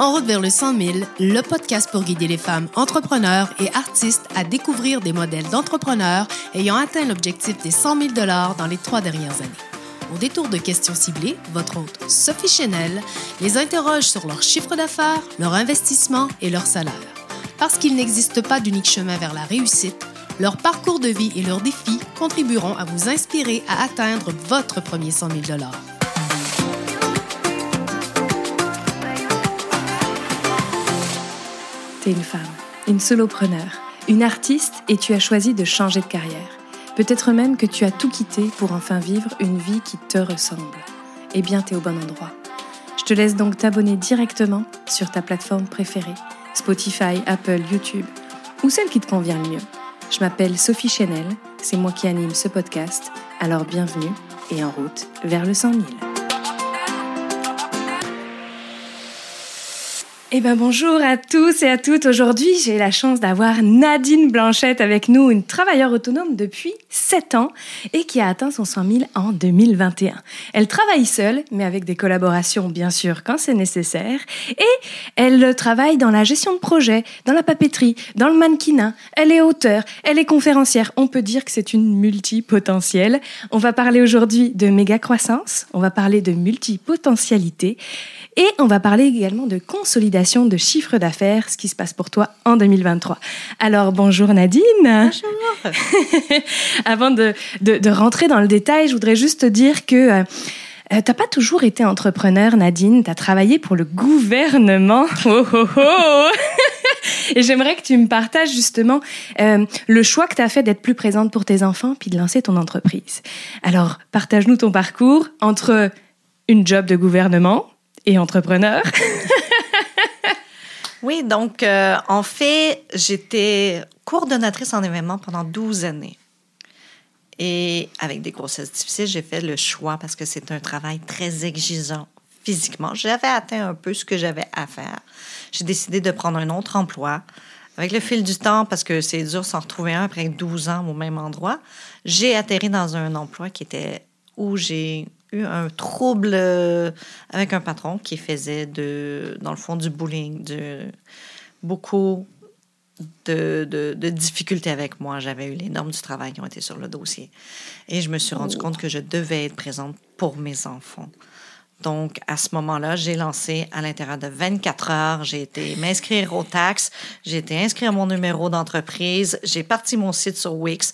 En route vers le 100 000, le podcast pour guider les femmes entrepreneurs et artistes à découvrir des modèles d'entrepreneurs ayant atteint l'objectif des 100 000 $ dans les 3 dernières années. Au détour de questions ciblées, votre hôte Sophie Chainel les interroge sur leur chiffre d'affaires, leur investissement et leur salaire. Parce qu'il n'existe pas d'unique chemin vers la réussite, leur parcours de vie et leurs défis contribueront à vous inspirer à atteindre votre premier 100 000 $. T'es une femme, une solopreneur, une artiste et tu as choisi de changer de carrière. Peut-être même que tu as tout quitté pour enfin vivre une vie qui te ressemble. Eh bien, t'es au bon endroit. Je te laisse donc t'abonner directement sur ta plateforme préférée, Spotify, Apple, YouTube ou celle qui te convient le mieux. Je m'appelle Sophie Chainel, c'est moi qui anime ce podcast, alors bienvenue et en route vers le 100 000. Eh bien bonjour à tous et à toutes. Aujourd'hui, j'ai la chance d'avoir Nadine Blanchette avec nous, une travailleuse autonome depuis 7 ans et qui a atteint son 100 000 en 2021. Elle travaille seule, mais avec des collaborations bien sûr quand c'est nécessaire. Et elle travaille dans la gestion de projet, dans la papeterie, dans le mannequinat. Elle est auteure, elle est conférencière. On peut dire que c'est une multipotentielle. On va parler aujourd'hui de méga croissance, on va parler de multipotentialité et on va parler également de consolidation de chiffre d'affaires, ce qui se passe pour toi en 2023. Alors, bonjour Nadine. Bonjour. Avant de rentrer dans le détail, je voudrais juste te dire que t'as pas toujours été entrepreneur, Nadine. T'as travaillé pour le gouvernement. Oh, oh, oh. Et j'aimerais que tu me partages justement le choix que tu as fait d'être plus présente pour tes enfants puis de lancer ton entreprise. Alors, partage-nous ton parcours entre une job de gouvernement et entrepreneur. Oui, donc, en fait, j'étais coordonnatrice en événements pendant 12 années. Et avec des grossesses difficiles, j'ai fait le choix parce que c'est un travail très exigeant physiquement. J'avais atteint un peu ce que j'avais à faire. J'ai décidé de prendre un autre emploi. Avec le fil du temps, parce que c'est dur s'en retrouver un après 12 ans au même endroit, j'ai atterri dans un emploi qui était où j'ai eu un trouble avec un patron qui faisait, dans le fond, du bullying, beaucoup de difficultés avec moi. J'avais eu les normes du travail qui ont été sur le dossier. Et je me suis rendu compte que je devais être présente pour mes enfants. Donc, à ce moment-là, j'ai lancé à l'intérieur de 24 heures. J'ai été m'inscrire aux taxes. J'ai été inscrire mon numéro d'entreprise. J'ai parti mon site sur Wix.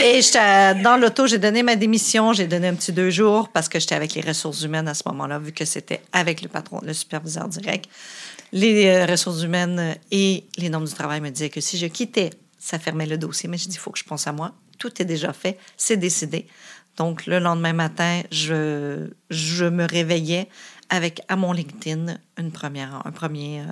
Et j'étais dans l'auto, j'ai donné ma démission, j'ai donné un petit 2 jours parce que j'étais avec les ressources humaines à ce moment-là, vu que c'était avec le patron, le superviseur direct. Les ressources humaines et les normes du travail me disaient que si je quittais, ça fermait le dossier. Mais j'ai dit, il faut que je pense à moi. Tout est déjà fait, c'est décidé. Donc, le lendemain matin, je me réveillais avec, à mon LinkedIn, un premier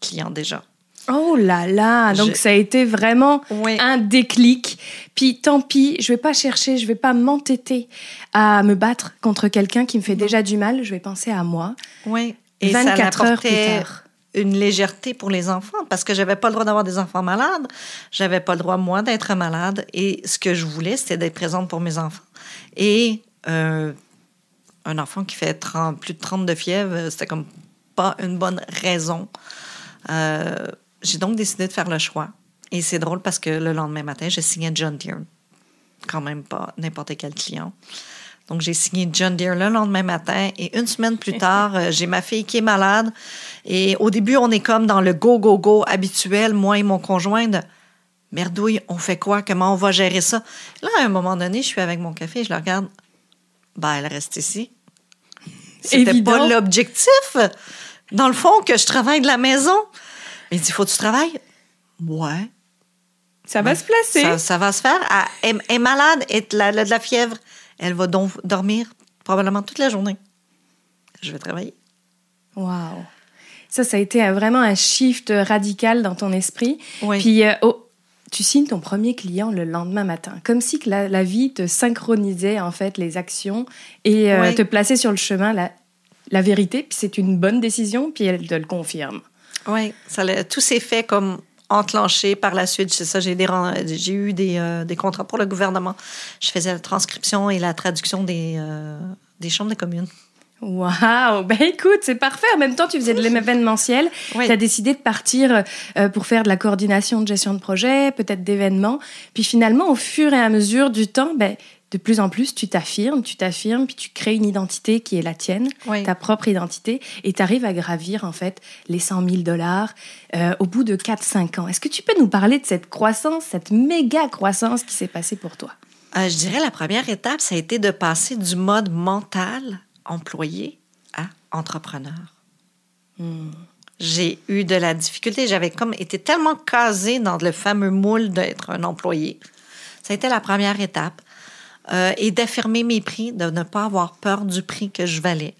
client déjà. Oh là là! Donc, ça a été vraiment un déclic. Puis, tant pis, je vais pas chercher, je vais pas m'entêter à me battre contre quelqu'un qui me fait déjà du mal. Je vais penser à moi. Oui. Et 24 heures plus tard. Une légèreté pour les enfants, parce que j'avais pas le droit d'avoir des enfants malades. J'avais pas le droit, moi, d'être malade. Et ce que je voulais, c'était d'être présente pour mes enfants. Et un enfant qui fait plus de 30 de fièvre, c'était comme pas une bonne raison. J'ai donc décidé de faire le choix. Et c'est drôle parce que le lendemain matin, j'ai signé John Deere. Quand même pas n'importe quel client. Donc, j'ai signé John Deere le lendemain matin. Et une semaine plus tard, j'ai ma fille qui est malade. Et au début, on est comme dans le go habituel, moi et mon conjoint, de « Merdouille, on fait quoi? Comment on va gérer ça? » Là, à un moment donné, je suis avec mon café, je la regarde. Ben, elle reste ici. C'était évident. Pas l'objectif, dans le fond, que je travaille de la maison. Il dit, faut que tu travailles? Ouais. Ça va se placer. Ça va se faire. Elle est malade, elle a de la fièvre. Elle va donc dormir probablement toute la journée. Je vais travailler. Wow. Ça a été vraiment un shift radical dans ton esprit. Oui. Puis, tu signes ton premier client le lendemain matin. Comme si la vie te synchronisait, en fait, les actions et te plaçait sur le chemin la vérité. Puis c'est une bonne décision, puis elle te le confirme. Oui, tout s'est fait comme enclenché par la suite. C'est ça, j'ai eu des contrats pour le gouvernement. Je faisais la transcription et la traduction des chambres de communes. Waouh, ben écoute, c'est parfait. En même temps, tu faisais de l'événementiel. Oui. Tu as décidé de partir pour faire de la coordination de gestion de projet, peut-être d'événements. Puis finalement, au fur et à mesure du temps, ben, de plus en plus, tu t'affirmes, puis tu crées une identité qui est la tienne, oui, ta propre identité, et tu arrives à gravir en fait les $100 000 au bout de 4-5 ans. Est-ce que tu peux nous parler de cette croissance, cette méga croissance qui s'est passée pour toi? Je dirais la première étape, ça a été de passer du mode mental employé à entrepreneur. Hmm. J'ai eu de la difficulté. J'avais comme été tellement casée dans le fameux moule d'être un employé. Ça a été la première étape. Et d'affirmer mes prix, de ne pas avoir peur du prix que je valais.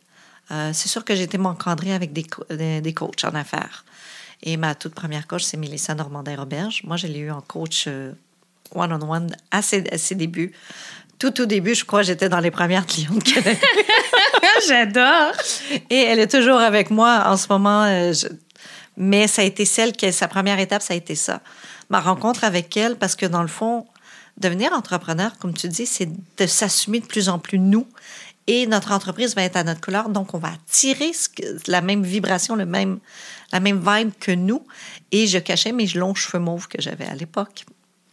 C'est sûr que j'ai été m'encadrer avec des coachs en affaires. Et ma toute première coach, c'est Mélissa Normandin-Roberge. Moi, je l'ai eu en coach one-on-one à ses débuts. Tout au début, je crois que j'étais dans les premières clientes qu'elle avait. J'adore! Et elle est toujours avec moi en ce moment. Mais ça a été sa première étape, ça a été ça. Ma rencontre avec elle, parce que dans le fond, devenir entrepreneur, comme tu dis, c'est de s'assumer de plus en plus nous. Et notre entreprise va être à notre couleur, donc on va attirer la même vibration, la même vibe que nous. Et je cachais mes longs cheveux mauves que j'avais à l'époque.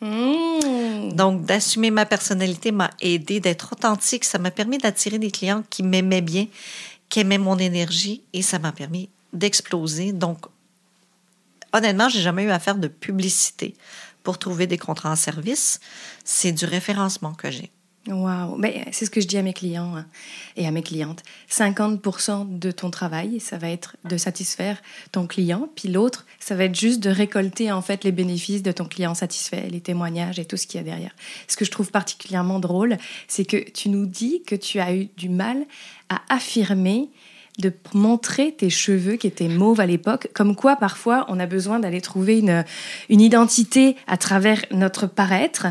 Mmh. Donc, d'assumer ma personnalité m'a aidée d'être authentique. Ça m'a permis d'attirer des clients qui m'aimaient bien, qui aimaient mon énergie, et ça m'a permis d'exploser. Donc, honnêtement, j'ai jamais eu à faire de publicité. Pour trouver des contrats en service, c'est du référencement que j'ai. Wow! Ben, c'est ce que je dis à mes clients et à mes clientes. 50% de ton travail, ça va être de satisfaire ton client, puis l'autre, ça va être juste de récolter en fait les bénéfices de ton client satisfait, les témoignages et tout ce qu'il y a derrière. Ce que je trouve particulièrement drôle, c'est que tu nous dis que tu as eu du mal à affirmer de montrer tes cheveux qui étaient mauves à l'époque, comme quoi parfois on a besoin d'aller trouver une identité à travers notre paraître,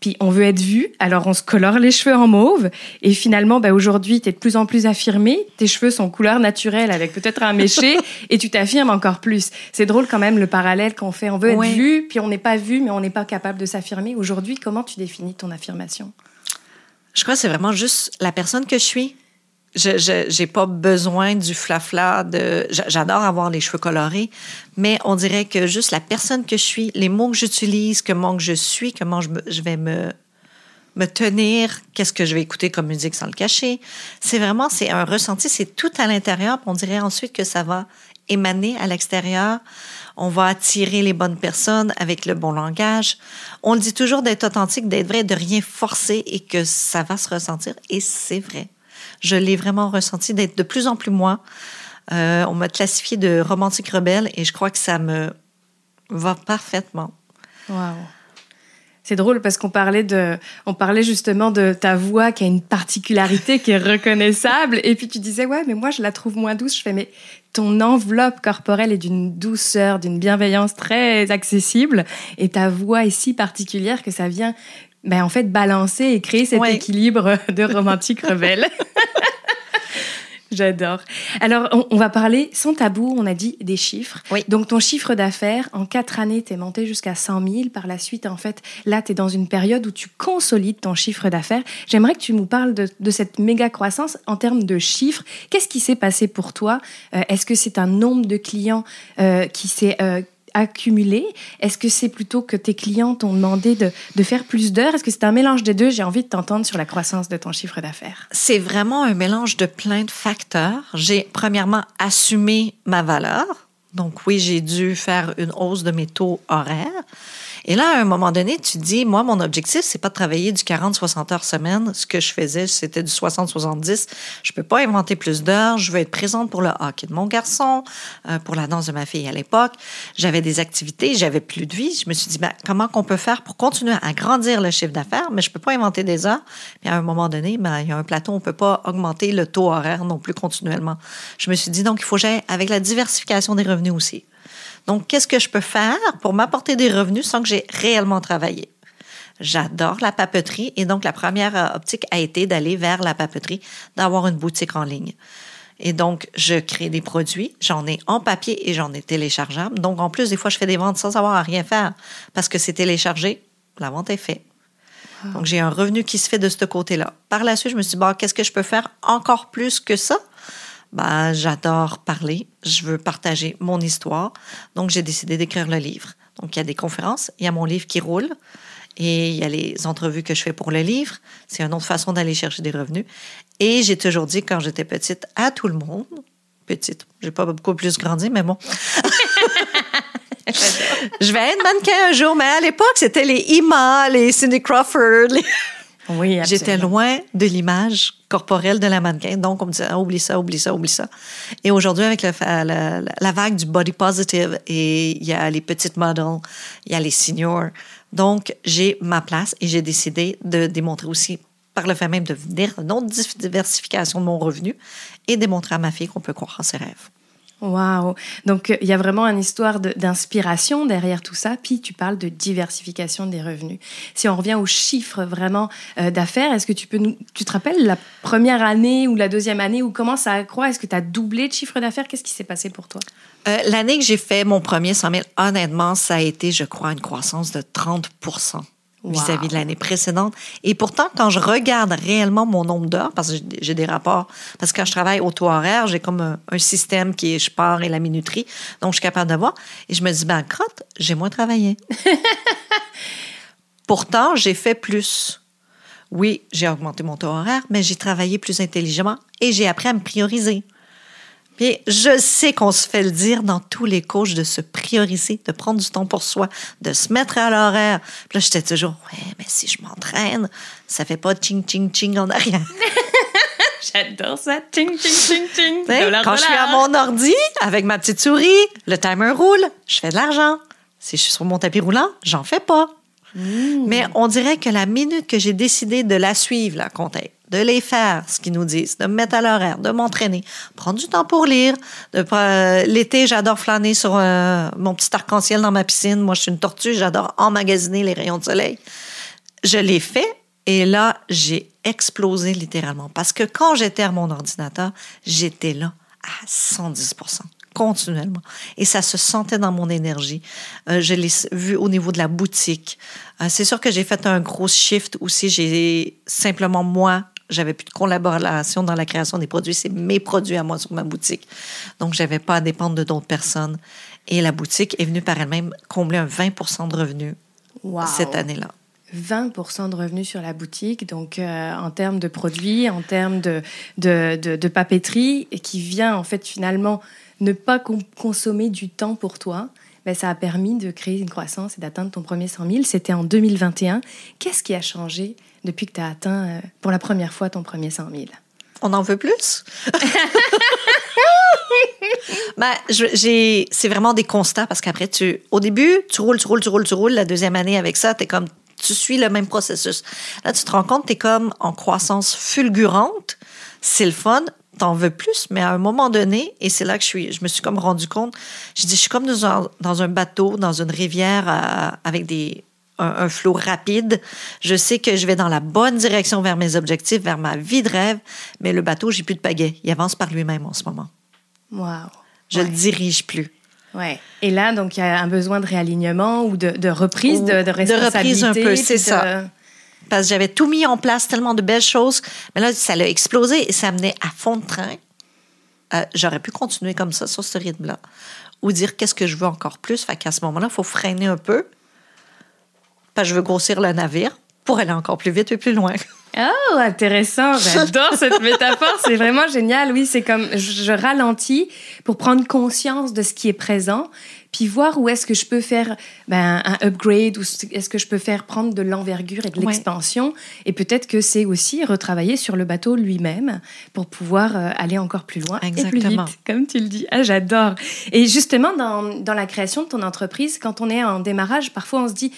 puis on veut être vu, alors on se colore les cheveux en mauve, et finalement ben aujourd'hui t'es de plus en plus affirmée, tes cheveux sont couleur naturelle avec peut-être un méché, et tu t'affirmes encore plus. C'est drôle quand même le parallèle qu'on fait, on veut être vu, puis on n'est pas vu, mais on n'est pas capable de s'affirmer. Aujourd'hui, comment tu définis ton affirmation? Je crois que c'est vraiment juste la personne que je suis. J'ai pas besoin du flafla. J'adore avoir les cheveux colorés, mais on dirait que juste la personne que je suis, les mots que j'utilise, comment que je suis, comment je vais me tenir, qu'est-ce que je vais écouter comme musique sans le cacher. C'est un ressenti, c'est tout à l'intérieur. On dirait ensuite que ça va émaner à l'extérieur. On va attirer les bonnes personnes avec le bon langage. On dit toujours d'être authentique, d'être vrai, de rien forcer et que ça va se ressentir. Et c'est vrai. Je l'ai vraiment ressenti d'être de plus en plus moi. On m'a classifiée de romantique rebelle et je crois que ça me va parfaitement. Wow. C'est drôle parce qu'on parlait justement de ta voix qui a une particularité qui est reconnaissable. Et puis tu disais, ouais, mais moi je la trouve moins douce. Je fais, mais ton enveloppe corporelle est d'une douceur, d'une bienveillance très accessible. Et ta voix est si particulière que ça vient... Ben, en fait, balancer et créer cet équilibre de romantique rebelle. J'adore. Alors, on va parler sans tabou, on a dit des chiffres. Oui. Donc, ton chiffre d'affaires, en 4 années, t'es monté jusqu'à 100 000. Par la suite, en fait, là, t'es dans une période où tu consolides ton chiffre d'affaires. J'aimerais que tu nous parles de cette méga croissance en termes de chiffres. Qu'est-ce qui s'est passé pour toi? Est-ce que c'est un nombre de clients qui s'est... accumulé? Est-ce que c'est plutôt que tes clients t'ont demandé de faire plus d'heures? Est-ce que c'est un mélange des deux? J'ai envie de t'entendre sur la croissance de ton chiffre d'affaires. C'est vraiment un mélange de plein de facteurs. J'ai premièrement assumé ma valeur. Donc oui, j'ai dû faire une hausse de mes taux horaires. Et là, à un moment donné, tu te dis, moi, mon objectif, c'est pas de travailler du 40-60 heures semaine. Ce que je faisais, c'était du 60-70. Je peux pas inventer plus d'heures. Je veux être présente pour le hockey de mon garçon, pour la danse de ma fille à l'époque. J'avais des activités, j'avais plus de vie. Je me suis dit, ben, comment qu'on peut faire pour continuer à grandir le chiffre d'affaires? Mais je peux pas inventer des heures. Puis à un moment donné, ben, il y a un plateau, on peut pas augmenter le taux horaire non plus continuellement. Je me suis dit, donc, il faut que j'aille avec la diversification des revenus aussi. Donc, qu'est-ce que je peux faire pour m'apporter des revenus sans que j'ai réellement travaillé? J'adore la papeterie et donc la première optique a été d'aller vers la papeterie, d'avoir une boutique en ligne. Et donc, je crée des produits, j'en ai en papier et j'en ai téléchargeable. Donc, en plus, des fois, je fais des ventes sans avoir à rien faire parce que c'est téléchargé, la vente est faite. Donc, j'ai un revenu qui se fait de ce côté-là. Par la suite, je me suis dit, bon, qu'est-ce que je peux faire encore plus que ça? Ben, j'adore parler. Je veux partager mon histoire. Donc, j'ai décidé d'écrire le livre. Donc, il y a des conférences, il y a mon livre qui roule et il y a les entrevues que je fais pour le livre. C'est une autre façon d'aller chercher des revenus. Et j'ai toujours dit, quand j'étais petite, à tout le monde, petite, j'ai pas beaucoup plus grandi, mais bon. Je vais être mannequin un jour, mais à l'époque, c'était les Ima, les Cindy Crawford. Les... Oui, absolument. J'étais loin de l'image corporelle de la mannequin. Donc, on me disait, ah, oublie ça. Et aujourd'hui, avec la vague du body positive, et il y a les petites models, il y a les seniors. Donc, j'ai ma place et j'ai décidé de démontrer aussi, par le fait même, de venir une autre diversification de mon revenu et démontrer à ma fille qu'on peut croire en ses rêves. Wow! Donc, il y a vraiment une histoire d'inspiration derrière tout ça. Puis, tu parles de diversification des revenus. Si on revient aux chiffres vraiment d'affaires, est-ce que tu te rappelles la première année ou la deuxième année ou comment ça accroît? Est-ce que tu as doublé de chiffre d'affaires? Qu'est-ce qui s'est passé pour toi? L'année que j'ai fait mon premier 100 000, honnêtement, ça a été, je crois, une croissance de 30 % vis-à-vis de l'année précédente. Et pourtant, quand je regarde réellement mon nombre d'heures, parce que j'ai des rapports, parce que quand je travaille au taux horaire, j'ai comme un système qui est je pars et la minuterie, donc je suis capable de voir. Et je me dis, ben, crotte, j'ai moins travaillé. Pourtant, j'ai fait plus. Oui, j'ai augmenté mon taux horaire, mais j'ai travaillé plus intelligemment et j'ai appris à me prioriser. Puis je sais qu'on se fait le dire dans tous les coachs de se prioriser, de prendre du temps pour soi, de se mettre à l'horaire. Puis là, j'étais toujours, ouais, mais si je m'entraîne, ça fait pas tching, tching, tching en arrière. J'adore ça, tching, tching, tching, tching. Quand je suis à mon ordi, avec ma petite souris, le timer roule, je fais de l'argent. Si je suis sur mon tapis roulant, j'en fais pas. Mmh. Mais on dirait que la minute que j'ai décidé de la suivre, la comptée, de les faire, ce qu'ils nous disent, de me mettre à l'horaire, de m'entraîner, prendre du temps pour lire. L'été, j'adore flâner sur mon petit arc-en-ciel dans ma piscine. Moi, je suis une tortue, j'adore emmagasiner les rayons de soleil. Je l'ai fait et là, j'ai explosé littéralement. Parce que quand j'étais à mon ordinateur, j'étais là à 110 % continuellement. Et ça se sentait dans mon énergie. Je l'ai vu au niveau de la boutique. C'est sûr que j'ai fait un gros shift aussi. J'ai simplement, moi, j'avais plus de collaboration dans la création des produits. C'est mes produits à moi sur ma boutique. Donc, j'avais pas à dépendre de d'autres personnes. Et la boutique est venue par elle-même combler un 20 % de revenus cette année-là. 20% de revenus sur la boutique, donc en termes de produits, en termes de papeterie, et qui vient en fait finalement ne pas consommer du temps pour toi, ben, ça a permis de créer une croissance et d'atteindre ton premier 100 000. C'était en 2021. Qu'est-ce qui a changé depuis que tu as atteint pour la première fois ton premier 100 000? On en veut plus? Ben, c'est vraiment des constats parce qu'après, au début, tu roules. La deuxième année avec ça, t'es comme... Tu suis le même processus. Là, tu te rends compte, tu es comme en croissance fulgurante. C'est le fun, t'en veux plus, mais à un moment donné, et c'est là que je me suis comme rendu compte, j'ai dit, je suis comme dans un bateau, dans une rivière avec un flot rapide. Je sais que je vais dans la bonne direction vers mes objectifs, vers ma vie de rêve, mais le bateau, j'ai plus de pagaie. Il avance par lui-même en ce moment. Wow. Je le dirige plus. Ouais. Et là, donc, il y a un besoin de réalignement ou de reprise, de responsabilité. De reprise un peu, c'est ça. Parce que j'avais tout mis en place, tellement de belles choses. Mais là, ça l'a explosé et ça amenait à fond de train. J'aurais pu continuer comme ça, sur ce rythme-là. Ou dire, qu'est-ce que je veux encore plus? Fait qu'à ce moment-là, il faut freiner un peu. Parce que je veux grossir le navire pour aller encore plus vite et plus loin. Oh, intéressant. J'adore cette métaphore. C'est vraiment génial. Oui, c'est comme je ralentis pour prendre conscience de ce qui est présent, puis voir où est-ce que je peux faire un upgrade, où est-ce que je peux faire prendre de l'envergure et de l'expansion. Ouais. Et peut-être que c'est aussi retravailler sur le bateau lui-même pour pouvoir aller encore plus loin. Exactement. Et plus vite, comme tu le dis. Ah, j'adore. Et justement, dans la création de ton entreprise, quand on est en démarrage, parfois on se dit...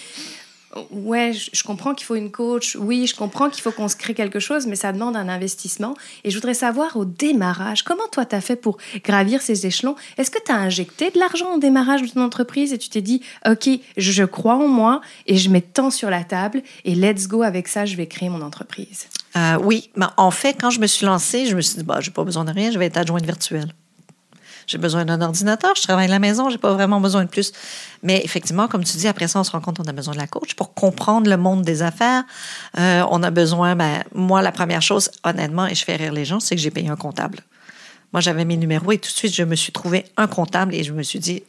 Ouais, je comprends qu'il faut une coach. Oui, je comprends qu'il faut qu'on se crée quelque chose, mais ça demande un investissement. Et je voudrais savoir, au démarrage, comment toi, tu as fait pour gravir ces échelons? Est-ce que tu as injecté de l'argent au démarrage de ton entreprise et tu t'es dit, OK, je crois en moi et je mets tant sur la table et let's go avec ça, je vais créer mon entreprise? Oui, mais en fait, quand je me suis lancée, je me suis dit, je n'ai pas besoin de rien, je vais être adjointe virtuelle. j'ai besoin d'un ordinateur, je travaille à la maison, j'ai pas vraiment besoin de plus. Mais effectivement, comme tu dis, après ça, on se rend compte qu'on a besoin de la coach pour comprendre le monde des affaires. On a besoin, moi, la première chose, honnêtement, et je fais rire les gens, c'est que j'ai payé un comptable. Moi, j'avais mes numéros et tout de suite, je me suis trouvé un comptable et je me suis dit,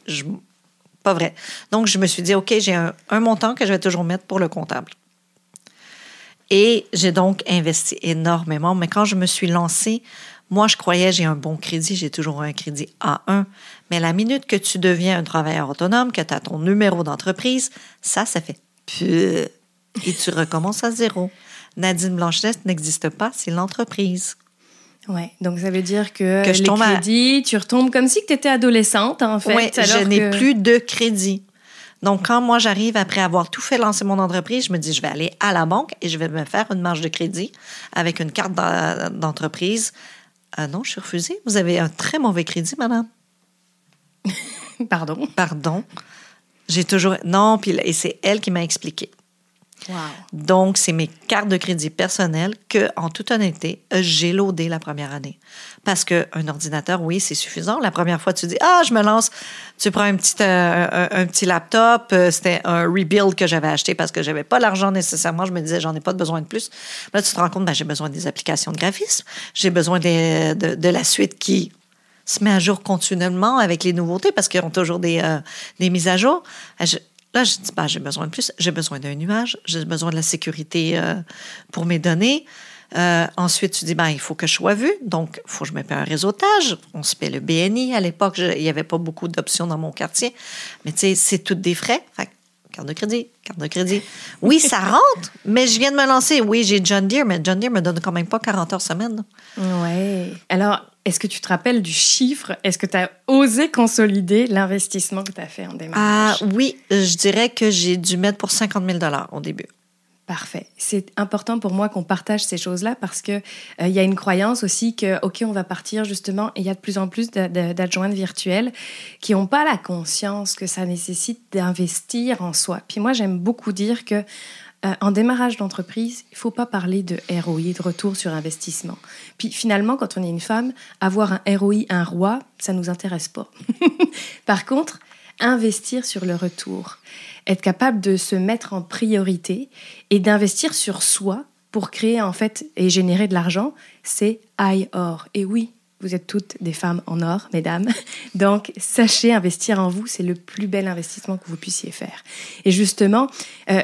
pas vrai. Donc, je me suis dit, OK, j'ai un montant que je vais toujours mettre pour le comptable. Et j'ai donc investi énormément. Mais quand je me suis lancée, moi, je croyais j'ai un bon crédit. J'ai toujours un crédit A1. Mais la minute que tu deviens un travailleur autonome, que tu as ton numéro d'entreprise, ça fait pfff. Et tu recommences à zéro. Nadine Blanchette n'existe pas, c'est l'entreprise. Ouais, donc ça veut dire que les crédits, tu retombes comme si tu étais adolescente, en fait. Oui, je n'ai plus de crédit. Donc, quand moi, j'arrive après avoir tout fait lancer mon entreprise, je me dis, je vais aller à la banque et je vais me faire une marge de crédit avec une carte d'entreprise. Ah non, je suis refusée. Vous avez un très mauvais crédit, madame. Pardon. J'ai toujours... Non, et c'est elle qui m'a expliqué. Wow. Donc, c'est mes cartes de crédit personnelles que, en toute honnêteté, j'ai loadées la première année. Parce qu'un ordinateur, oui, c'est suffisant. La première fois, tu dis « Ah, je me lance », tu prends un petit laptop. C'était un rebuild que j'avais acheté parce que je n'avais pas l'argent nécessairement. Je me disais « J'en ai pas besoin de plus ». Là, tu te rends compte « J'ai besoin des applications de graphisme. J'ai besoin de la suite qui... » se met à jour continuellement avec les nouveautés parce qu'ils ont toujours des mises à jour. Là, je dis, j'ai besoin de plus. J'ai besoin d'un nuage. J'ai besoin de la sécurité pour mes données. Ensuite, tu dis, il faut que je sois vue. Donc, il faut que je me paie un réseautage. On se paie le BNI. À l'époque, il n'y avait pas beaucoup d'options dans mon quartier. Mais tu sais, c'est toutes des frais. Fait, carte de crédit. Oui, ça rentre, mais je viens de me lancer. Oui, j'ai John Deere, mais John Deere me donne quand même pas 40 heures semaine. Oui. Alors... Est-ce que tu te rappelles du chiffre? Est-ce que tu as osé consolider l'investissement que tu as fait en démarrage? Ah oui, je dirais que j'ai dû mettre pour 50 000 $ au début. Parfait. C'est important pour moi qu'on partage ces choses-là parce que y a une croyance aussi que, OK, on va partir justement et il y a de plus en plus d'adjointes virtuelles qui n'ont pas la conscience que ça nécessite d'investir en soi. Puis moi, j'aime beaucoup dire que en démarrage d'entreprise, il ne faut pas parler de ROI, de retour sur investissement. Puis finalement, quand on est une femme, avoir un ROI, un roi, ça ne nous intéresse pas. Par contre, investir sur le retour, être capable de se mettre en priorité et d'investir sur soi pour créer en fait et générer de l'argent, c'est IOR. Et oui, vous êtes toutes des femmes en or, mesdames. Donc, sachez investir en vous, c'est le plus bel investissement que vous puissiez faire. Et justement,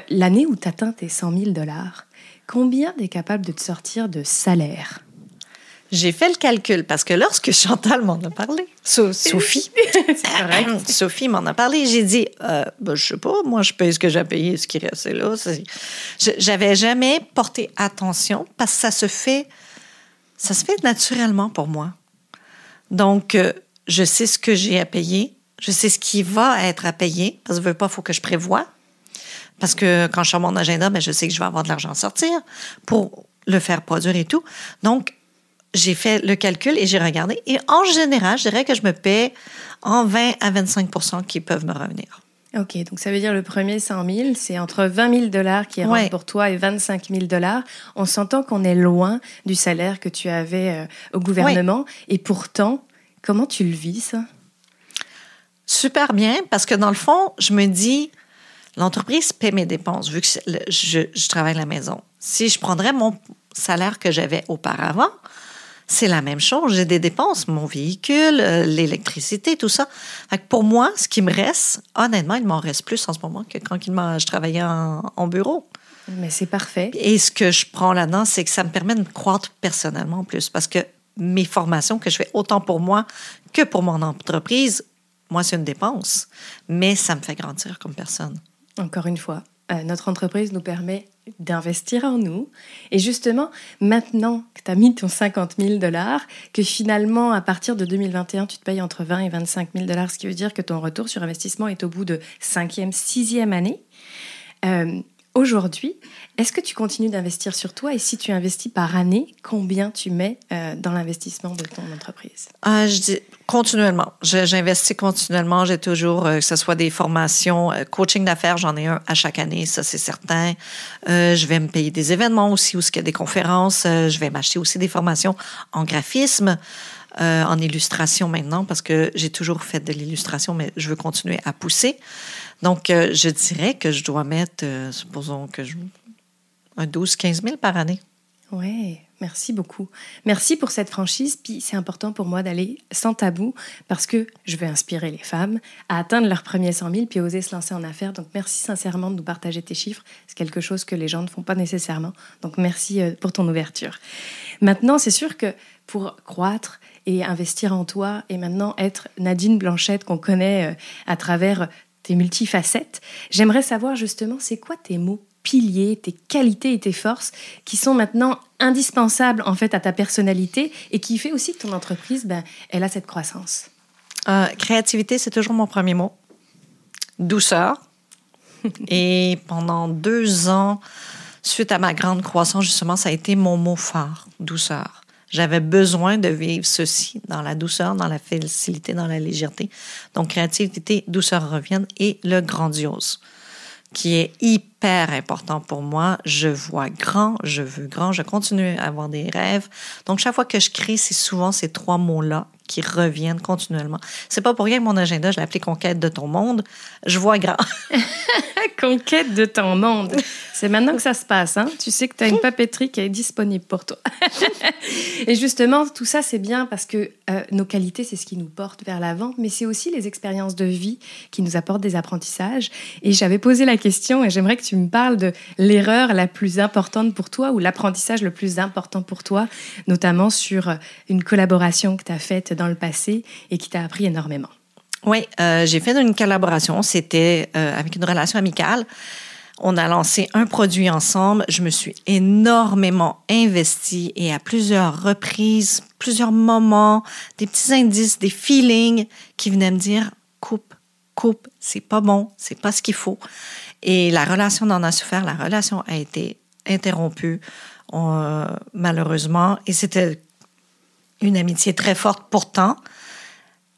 l'année où tu atteins tes 100 000 $, combien tu es capable de te sortir de salaire? J'ai fait le calcul parce que lorsque Chantal m'en a parlé, Sophie, c'est correct. Sophie m'en a parlé, j'ai dit, je sais pas, moi je paye ce que j'ai payé, ce qui restait là. J'avais jamais porté attention parce que ça se fait naturellement pour moi. Donc, je sais ce que j'ai à payer. Je sais ce qui va être à payer. Parce que je veux pas, il faut que je prévoie. Parce que quand je sors mon agenda, je sais que je vais avoir de l'argent à sortir pour le faire produire et tout. Donc, j'ai fait le calcul et j'ai regardé. Et en général, je dirais que je me paie en 20 à 25 % qui peuvent me revenir. OK, donc ça veut dire le premier 100 000, c'est entre 20 000 $ qui rentrent pour toi et 25 000 $. On s'entend qu'on est loin du salaire que tu avais au gouvernement. Oui. Et pourtant, comment tu le vis, ça? Super bien, parce que dans le fond, je me dis, l'entreprise paie mes dépenses, vu que je travaille à la maison. Si je prendrais mon salaire que j'avais auparavant, c'est la même chose. J'ai des dépenses, mon véhicule, l'électricité, tout ça. Fait que pour moi, ce qui me reste, honnêtement, il m'en reste plus en ce moment que quand je travaillais en bureau. Mais c'est parfait. Et ce que je prends là-dedans, c'est que ça me permet de me croître personnellement en plus. Parce que mes formations que je fais autant pour moi que pour mon entreprise, moi, c'est une dépense. Mais ça me fait grandir comme personne. Encore une fois, notre entreprise nous permet d'investir en nous. Et justement, maintenant que tu as mis ton 50 000 $, que finalement, à partir de 2021, tu te payes entre 20 et 25 000 $, ce qui veut dire que ton retour sur investissement est au bout de 5e, 6e année. Aujourd'hui, est-ce que tu continues d'investir sur toi? Et si tu investis par année, combien tu mets dans l'investissement de ton entreprise? Je dis continuellement. J'investis continuellement. J'ai toujours, que ce soit des formations, coaching d'affaires, j'en ai un à chaque année, ça c'est certain. Je vais me payer des événements aussi, où il y a des conférences. Je vais m'acheter aussi des formations en graphisme. en illustration maintenant, parce que j'ai toujours fait de l'illustration, mais je veux continuer à pousser. Donc, je dirais que je dois mettre, supposons que un 12-15 000 par année. Oui, merci beaucoup. Merci pour cette franchise. Puis c'est important pour moi d'aller sans tabou parce que je veux inspirer les femmes à atteindre leurs premiers 100 000 puis oser se lancer en affaires. Donc merci sincèrement de nous partager tes chiffres. C'est quelque chose que les gens ne font pas nécessairement. Donc merci pour ton ouverture. Maintenant, c'est sûr que pour croître et investir en toi et maintenant être Nadine Blanchette qu'on connaît à travers tes multifacettes, j'aimerais savoir justement c'est quoi tes mots piliers, tes qualités et tes forces qui sont maintenant indispensables en fait à ta personnalité et qui fait aussi que ton entreprise, elle a cette croissance. Créativité, c'est toujours mon premier mot. Douceur. Et pendant 2 ans, suite à ma grande croissance, justement, ça a été mon mot phare, douceur. J'avais besoin de vivre ceci dans la douceur, dans la facilité, dans la légèreté. Donc, créativité, douceur reviennent et le grandiose, qui est hyper important pour moi. Je vois grand, je veux grand, je continue à avoir des rêves. Donc, chaque fois que je crée, c'est souvent ces 3 mots-là qui reviennent continuellement. C'est pas pour rien que mon agenda, je l'ai appelé « Conquête de ton monde ». Je vois grand. Conquête de ton monde. C'est maintenant que ça se passe. Hein? Tu sais que tu as une papeterie qui est disponible pour toi. Et justement, tout ça, c'est bien parce que nos qualités, c'est ce qui nous porte vers l'avant, mais c'est aussi les expériences de vie qui nous apportent des apprentissages. Et j'avais posé la question, et j'aimerais que tu me parles de l'erreur la plus importante pour toi ou l'apprentissage le plus important pour toi, notamment sur une collaboration que tu as faite dans le passé et qui t'a appris énormément. Oui, j'ai fait une collaboration, c'était avec une relation amicale. On a lancé un produit ensemble. Je me suis énormément investie et à plusieurs reprises, plusieurs moments, des petits indices, des feelings qui venaient me dire « coupe, c'est pas bon, c'est pas ce qu'il faut ». Et la relation en a souffert, la relation a été interrompue malheureusement et c'était une amitié très forte pourtant.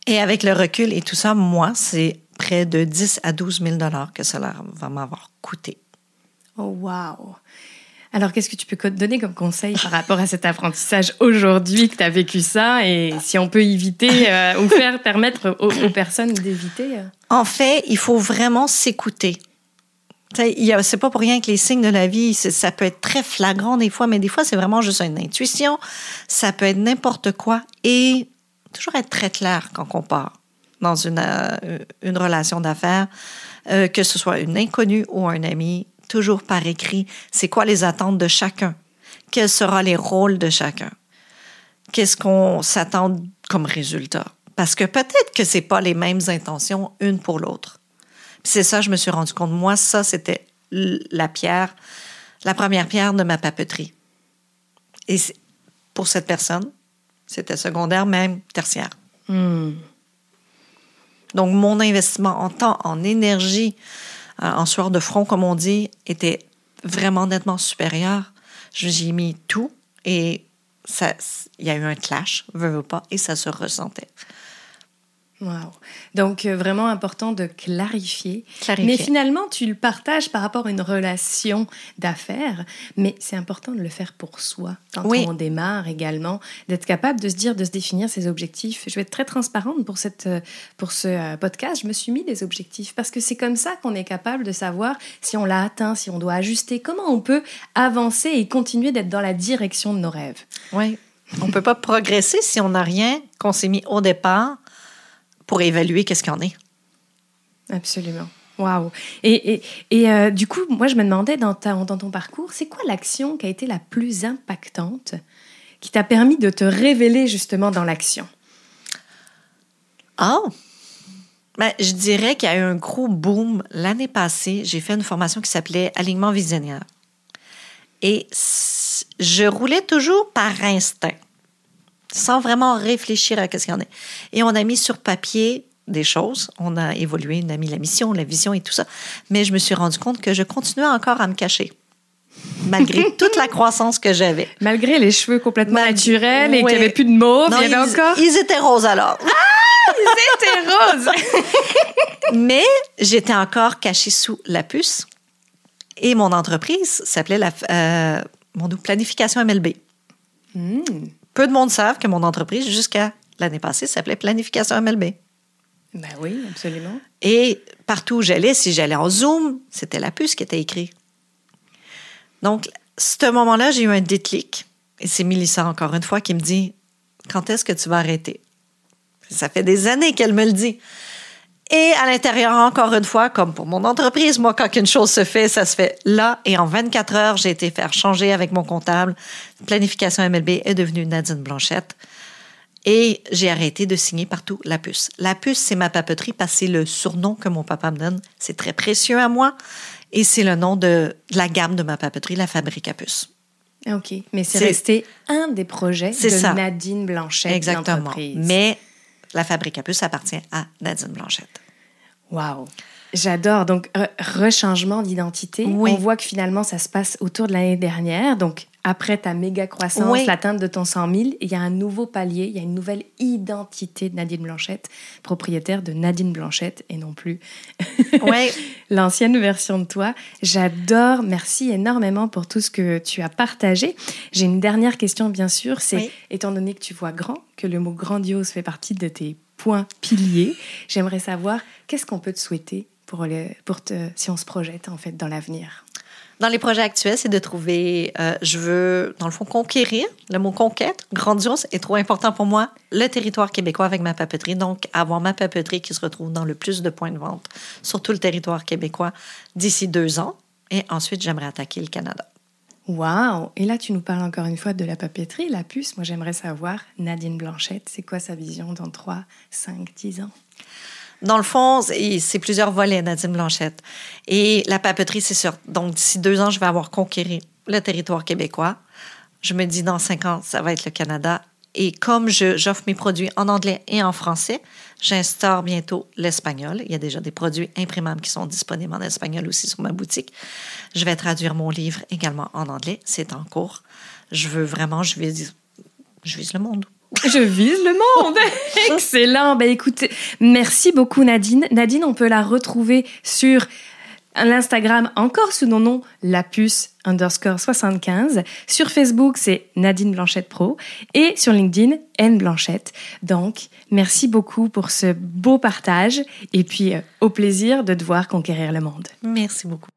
Et avec le recul et tout ça, moi, c'est près de 10 à 12 000 $ que cela va m'avoir coûté. Oh, wow! Alors, qu'est-ce que tu peux donner comme conseil par rapport à cet apprentissage aujourd'hui que tu as vécu ça et si on peut éviter ou permettre aux personnes d'éviter? En fait, il faut vraiment s'écouter. C'est pas pour rien que les signes de la vie, ça peut être très flagrant des fois, mais des fois, c'est vraiment juste une intuition. Ça peut être n'importe quoi et toujours être très clair quand on part dans une relation d'affaires, que ce soit une inconnue ou un ami, toujours par écrit. C'est quoi les attentes de chacun? Quels seront les rôles de chacun? Qu'est-ce qu'on s'attend comme résultat? Parce que peut-être que c'est pas les mêmes intentions une pour l'autre. Puis c'est ça, je me suis rendu compte. Moi, ça, c'était la première pierre de ma papeterie. Et pour cette personne, c'était secondaire, même tertiaire. Mm. Donc, mon investissement en temps, en énergie, en sueur de front, comme on dit, était vraiment nettement supérieur. J'y ai mis tout et il y a eu un clash, veux pas, et ça se ressentait. Wow. Donc, vraiment important de clarifier. Mais finalement, tu le partages par rapport à une relation d'affaires, mais c'est important de le faire pour soi. Quand on démarre également, d'être capable de se dire, de se définir ses objectifs. Je vais être très transparente pour ce podcast. Je me suis mis des objectifs parce que c'est comme ça qu'on est capable de savoir si on l'a atteint, si on doit ajuster, comment on peut avancer et continuer d'être dans la direction de nos rêves. Oui. On ne peut pas progresser si on n'a rien qu'on s'est mis au départ pour évaluer qu'est-ce qu'il y en est. Absolument. Waouh. Et du coup, moi, je me demandais, dans ton parcours, c'est quoi l'action qui a été la plus impactante, qui t'a permis de te révéler, justement, dans l'action? Je dirais qu'il y a eu un gros boom. L'année passée, j'ai fait une formation qui s'appelait « Alignement Visionnaire ». Et je roulais toujours par instinct, sans vraiment réfléchir à ce qu'il y en est. Et on a mis sur papier des choses, on a évolué, on a mis la mission, la vision et tout ça, mais je me suis rendu compte que je continuais encore à me cacher, malgré toute la croissance que j'avais. Malgré les cheveux complètement naturels et qu'il n'y avait plus de mauve, il y avait encore... Ils étaient roses alors. Ah! Ils étaient roses! Mais j'étais encore cachée sous la puce et mon entreprise s'appelait Planification MLB. Peu de monde savent que mon entreprise, jusqu'à l'année passée, ça s'appelait Planification MLB. Ben oui, absolument. Et partout où j'allais, si j'allais en Zoom, c'était la puce qui était écrite. Donc, à ce moment-là, j'ai eu un déclic. Et c'est Mélissa, encore une fois, qui me dit « Quand est-ce que tu vas arrêter? » Ça fait des années qu'elle me le dit. Et à l'intérieur, encore une fois, comme pour mon entreprise, moi, quand une chose se fait, ça se fait là. Et en 24 heures, j'ai été faire changer avec mon comptable. Planification MLB est devenue Nadine Blanchette. Et j'ai arrêté de signer partout la puce. La puce, c'est ma papeterie parce que c'est le surnom que mon papa me donne. C'est très précieux à moi. Et c'est le nom de la gamme de ma papeterie, La Fabrique à puce. OK. Mais c'est resté un des projets de ça. Nadine Blanchette. Exactement. L'entreprise. Mais La Fabrique à puce appartient à Nadine Blanchette. Wow! J'adore. Donc, rechangement d'identité. Oui. On voit que finalement, ça se passe autour de l'année dernière. Donc, après ta méga croissance, oui, l'atteinte de ton 100 000, il y a un nouveau palier, il y a une nouvelle identité de Nadine Blanchette, propriétaire de Nadine Blanchette et non plus oui, l'ancienne version de toi. J'adore. Merci énormément pour tout ce que tu as partagé. J'ai une dernière question, bien sûr. C'est, oui, étant donné que tu vois grand, que le mot grandiose fait partie de tes points piliers, j'aimerais savoir qu'est-ce qu'on peut te souhaiter si on se projette en fait dans l'avenir. Dans les projets actuels, c'est de trouver, je veux, dans le fond, conquérir, le mot conquête, grandiose, est trop important pour moi, le territoire québécois avec ma papeterie. Donc, avoir ma papeterie qui se retrouve dans le plus de points de vente sur tout le territoire québécois d'ici 2 ans. Et ensuite, j'aimerais attaquer le Canada. Wow! Et là, tu nous parles encore une fois de la papeterie, la puce. Moi, j'aimerais savoir, Nadine Blanchette, c'est quoi sa vision dans 3, 5, 10 ans? Dans le fond, c'est plusieurs volets, Nadine Blanchette. Et la papeterie, c'est sûr. Donc, d'ici 2 ans, je vais avoir conquéri le territoire québécois. Je me dis, dans 5 ans, ça va être le Canada. Et comme j'offre mes produits en anglais et en français, j'instaure bientôt l'espagnol. Il y a déjà des produits imprimables qui sont disponibles en espagnol aussi sur ma boutique. Je vais traduire mon livre également en anglais. C'est en cours. Je vise le monde. Je vise le monde! Excellent! Ben écoute, merci beaucoup Nadine. Nadine, on peut la retrouver sur l'Instagram, encore sous nos noms, lapuce_75. Sur Facebook, c'est Nadine Blanchette Pro. Et sur LinkedIn, N Blanchette. Donc, merci beaucoup pour ce beau partage. Et puis, au plaisir de te voir conquérir le monde. Merci beaucoup.